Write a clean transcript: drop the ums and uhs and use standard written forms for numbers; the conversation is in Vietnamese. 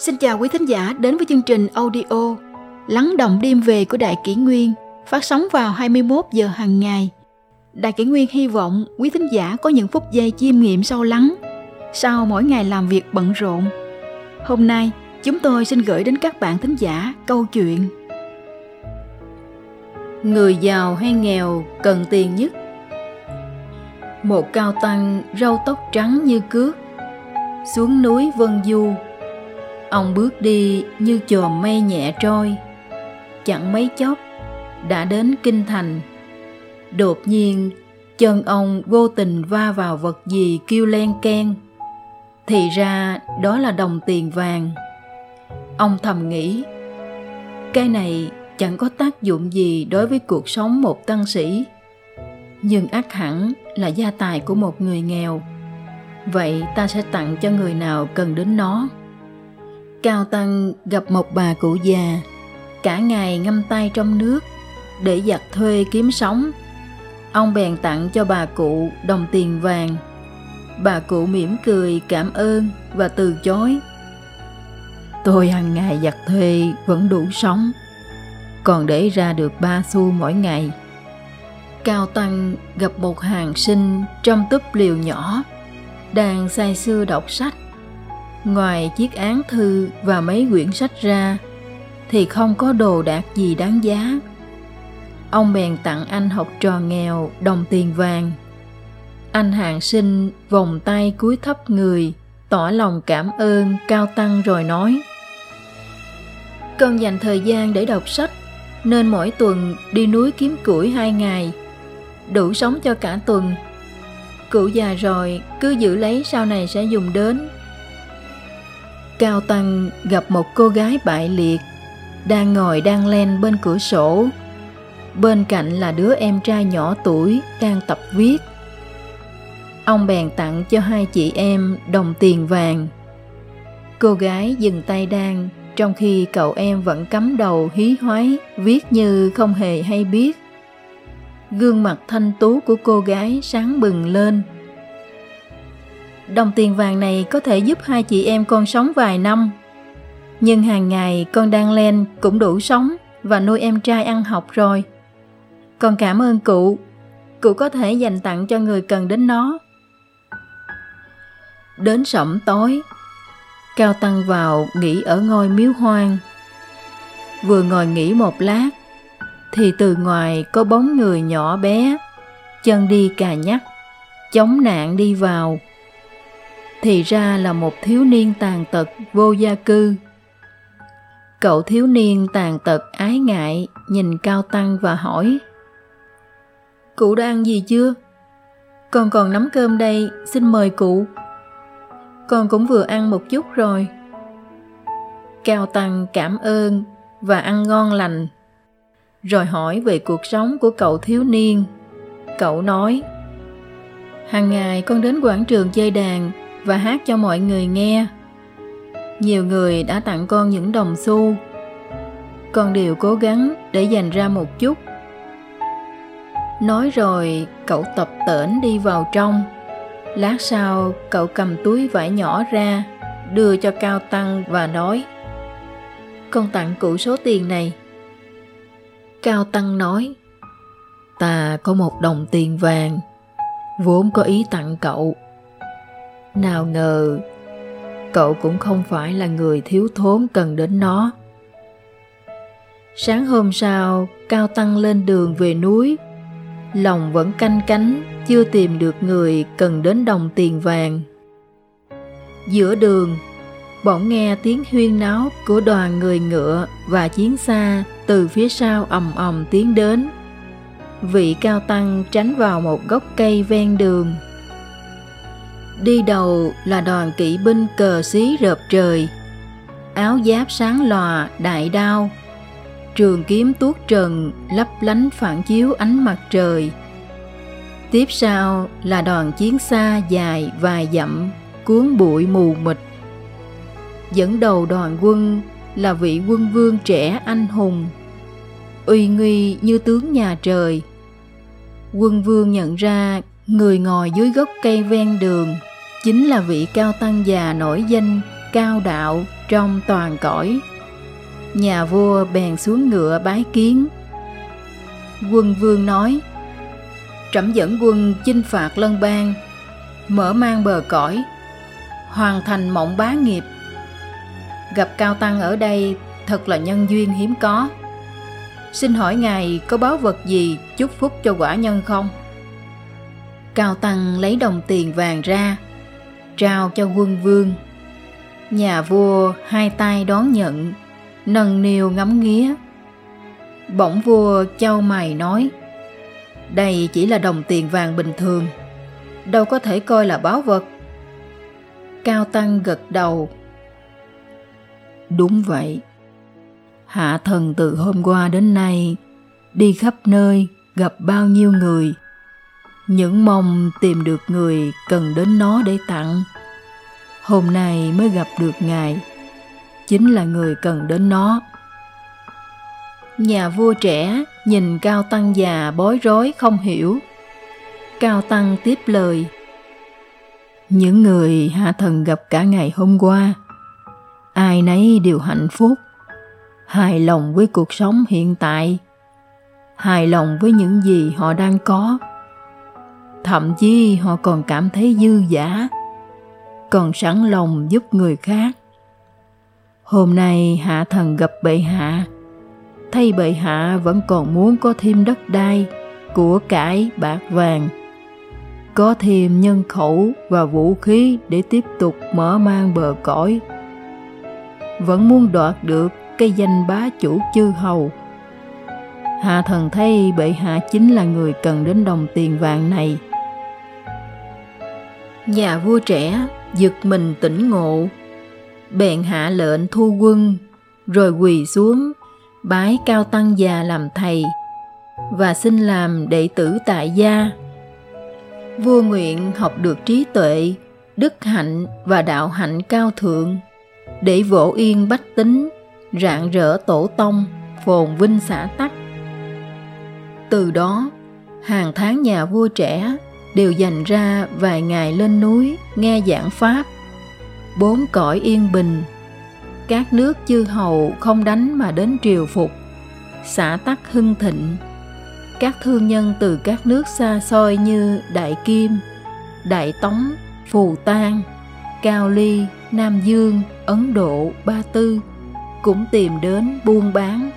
Xin chào quý thính giả đến với chương trình audio Lắng đọng đêm về của Đại Kỷ Nguyên, phát sóng vào 21 giờ hàng ngày. Đại Kỷ Nguyên hy vọng quý thính giả có những phút giây chiêm nghiệm sâu lắng sau mỗi ngày làm việc bận rộn. Hôm nay, chúng tôi xin gửi đến các bạn thính giả câu chuyện Người giàu hay nghèo cần tiền nhất. Một cao tăng râu tóc trắng như cước, xuống núi Vân Du. Ông bước đi như chòm mây nhẹ trôi, chẳng mấy chốc đã đến kinh thành. Đột nhiên chân ông vô tình va vào vật gì kêu len keng, thì ra đó là đồng tiền vàng. Ông thầm nghĩ, cái này chẳng có tác dụng gì đối với cuộc sống một tăng sĩ, nhưng ắt hẳn là gia tài của một người nghèo. Vậy ta sẽ tặng cho người nào cần đến nó. Cao tăng gặp một bà cụ già, cả ngày ngâm tay trong nước để giặt thuê kiếm sống. Ông bèn tặng cho bà cụ đồng tiền vàng. Bà cụ mỉm cười cảm ơn và từ chối. Tôi hàng ngày giặt thuê vẫn đủ sống, còn để ra được 3 xu mỗi ngày. Cao tăng gặp một hàng sinh trong túp liều nhỏ, đang say sưa đọc sách. Ngoài chiếc án thư và mấy quyển sách ra thì không có đồ đạc gì đáng giá. Ông bèn tặng anh học trò nghèo đồng tiền vàng. Anh hàng sinh vòng tay cúi thấp người, tỏ lòng cảm ơn cao tăng rồi nói: Con dành thời gian để đọc sách, nên mỗi tuần đi núi kiếm củi 2 ngày, đủ sống cho cả tuần. Cụ già rồi, cứ giữ lấy, sau này sẽ dùng đến. Cao tăng gặp một cô gái bại liệt, đang ngồi đan len bên cửa sổ. Bên cạnh là đứa em trai nhỏ tuổi đang tập viết. Ông bèn tặng cho 2 chị em đồng tiền vàng. Cô gái dừng tay đan, trong khi cậu em vẫn cắm đầu hí hoáy viết như không hề hay biết. Gương mặt thanh tú của cô gái sáng bừng lên. Đồng tiền vàng này có thể giúp 2 chị em con sống vài năm, nhưng hàng ngày con đan len cũng đủ sống và nuôi em trai ăn học rồi. Con cảm ơn cụ. Cụ có thể dành tặng cho người cần đến nó. Đến sẩm tối, cao tăng vào nghỉ ở ngôi miếu hoang. Vừa ngồi nghỉ một lát thì từ ngoài có bóng người nhỏ bé, chân đi cà nhắc, chống nạn đi vào. Thì ra là một thiếu niên tàn tật vô gia cư. Cậu thiếu niên tàn tật ái ngại nhìn cao tăng và hỏi: Cụ đã ăn gì chưa? Con còn nắm cơm đây, xin mời cụ. Con cũng vừa ăn một chút rồi. Cao tăng cảm ơn và ăn ngon lành, rồi hỏi về cuộc sống của cậu thiếu niên. Cậu nói: Hàng ngày con đến quảng trường chơi đàn và hát cho mọi người nghe. Nhiều người đã tặng con những đồng xu. Con đều cố gắng để dành ra một chút. Nói rồi cậu tập tễnh đi vào trong. Lát sau cậu cầm túi vải nhỏ ra, đưa cho cao tăng và nói: Con tặng cụ số tiền này. Cao tăng nói: Ta có 1 đồng tiền vàng, vốn có ý tặng cậu. Nào ngờ cậu cũng không phải là người thiếu thốn cần đến nó. Sáng hôm sau, cao tăng lên đường về núi, lòng vẫn canh cánh chưa tìm được người cần đến đồng tiền vàng. Giữa đường bỗng nghe tiếng huyên náo của đoàn người ngựa và chiến xa từ phía sau ầm ầm tiến đến. Vị cao tăng tránh vào một gốc cây ven đường. Đi đầu là đoàn kỵ binh cờ xí rợp trời, áo giáp sáng lòa đại đao, trường kiếm tuốt trần lấp lánh phản chiếu ánh mặt trời. Tiếp sau là đoàn chiến xa dài vài dặm cuốn bụi mù mịt. Dẫn đầu đoàn quân là vị quân vương trẻ anh hùng, uy nghi như tướng nhà trời. Quân vương nhận ra người ngồi dưới gốc cây ven đường chính là vị cao tăng già nổi danh Cao Đạo trong toàn cõi. Nhà vua bèn xuống ngựa bái kiến. Quân vương nói: Trẫm dẫn quân chinh phạt Lân Bang, mở mang bờ cõi, hoàn thành mộng bá nghiệp. Gặp Cao Tăng ở đây thật là nhân duyên hiếm có. Xin hỏi Ngài có báu vật gì chúc phúc cho quả nhân không? Cao Tăng lấy đồng tiền vàng ra, trao cho quân vương. Nhà vua hai tay đón nhận, nâng niu ngắm nghía. Bỗng vua chau mày nói: Đây chỉ là đồng tiền vàng bình thường, đâu có thể coi là báu vật. Cao Tăng gật đầu: Đúng vậy, hạ thần từ hôm qua đến nay đi khắp nơi, gặp bao nhiêu người, những mong tìm được người cần đến nó để tặng. Hôm nay mới gặp được Ngài, chính là người cần đến nó. Nhà vua trẻ nhìn Cao Tăng già bối rối không hiểu. Cao Tăng tiếp lời: Những người hạ thần gặp cả ngày hôm qua, ai nấy đều hạnh phúc, hài lòng với cuộc sống hiện tại, hài lòng với những gì họ đang có. Thậm chí họ còn cảm thấy dư dả, còn sẵn lòng giúp người khác. Hôm nay hạ thần gặp bệ hạ, thấy bệ hạ vẫn còn muốn có thêm đất đai, của cải bạc vàng, có thêm nhân khẩu và vũ khí để tiếp tục mở mang bờ cõi, vẫn muốn đoạt được cái danh bá chủ chư hầu. Hạ thần thấy bệ hạ chính là người cần đến đồng tiền vàng này. Nhà vua trẻ giật mình tỉnh ngộ, bèn hạ lệnh thu quân, rồi quỳ xuống bái Cao Tăng già làm thầy và xin làm đệ tử tại gia. Vua nguyện học được trí tuệ, đức hạnh và đạo hạnh cao thượng, để vỗ yên bách tính, rạng rỡ tổ tông, phồn vinh xã tắc. Từ đó, hàng tháng nhà vua trẻ đều dành ra vài ngày lên núi nghe giảng pháp. Bốn cõi yên bình, các nước chư hầu không đánh mà đến triều phục, xã tắc hưng thịnh. Các thương nhân từ các nước xa xôi như Đại Kim, Đại Tống, Phù Tang, Cao Ly, Nam Dương, Ấn Độ, Ba Tư cũng tìm đến buôn bán.